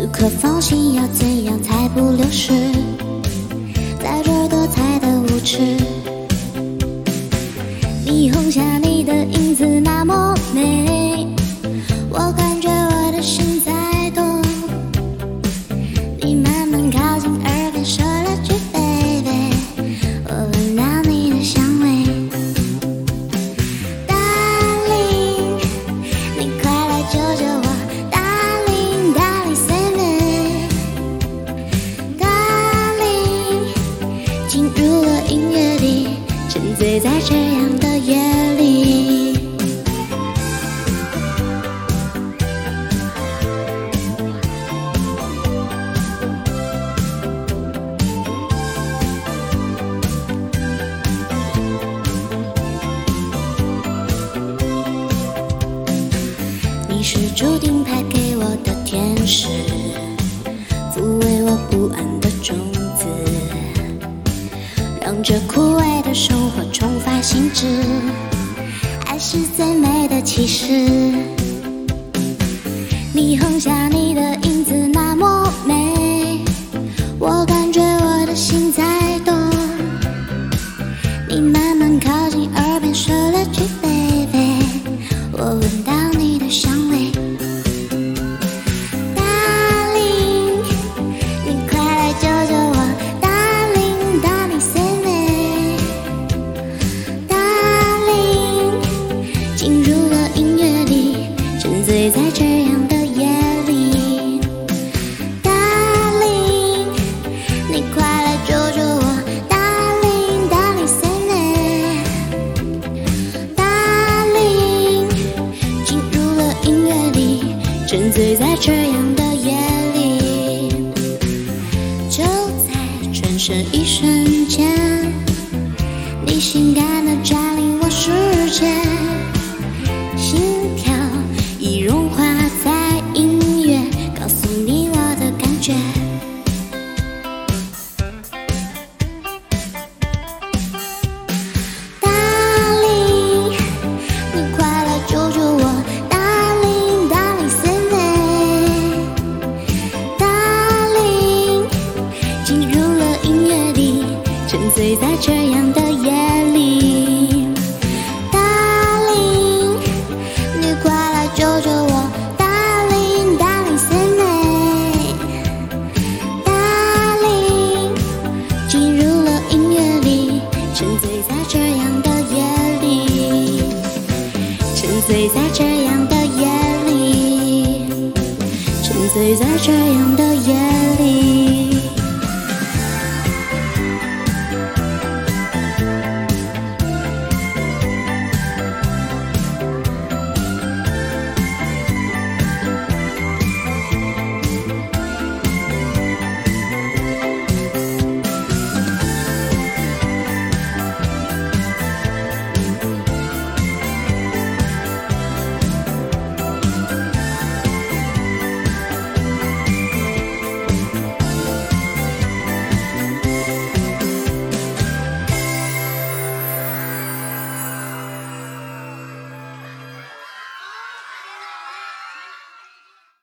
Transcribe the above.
此刻放心，要怎样才不流失在这多彩的舞池？霓虹下你的影子那么美，我感觉我的心在动。你慢慢靠近耳边说了句 baby， 我闻到你的香味。Darling， 你快来救救我。醉在这样的夜里，你是注定派给我的天使，抚慰我不安的种子。让这枯萎的生活重发新枝，爱是最美的启示。霓虹下你的影子那么美，我感觉我的心在动。你慢慢靠近耳边说了句 baby， 我闻到你的香味。Darling， 你快来救救我。醉在这样的夜里 ，Darling， 你快来救救我 ，Darling，Darling say me，Darling， 进入了音乐里，沉醉在这样的夜里，就在转身一瞬间，你性感的占领我世界。醉在这样的夜里 ，Darling， 你快来救救我 ，Darling，Darling say me，Darling， 进入了音乐里，沉醉在这样的夜里，沉醉在这样的夜里，沉醉在这样的夜里。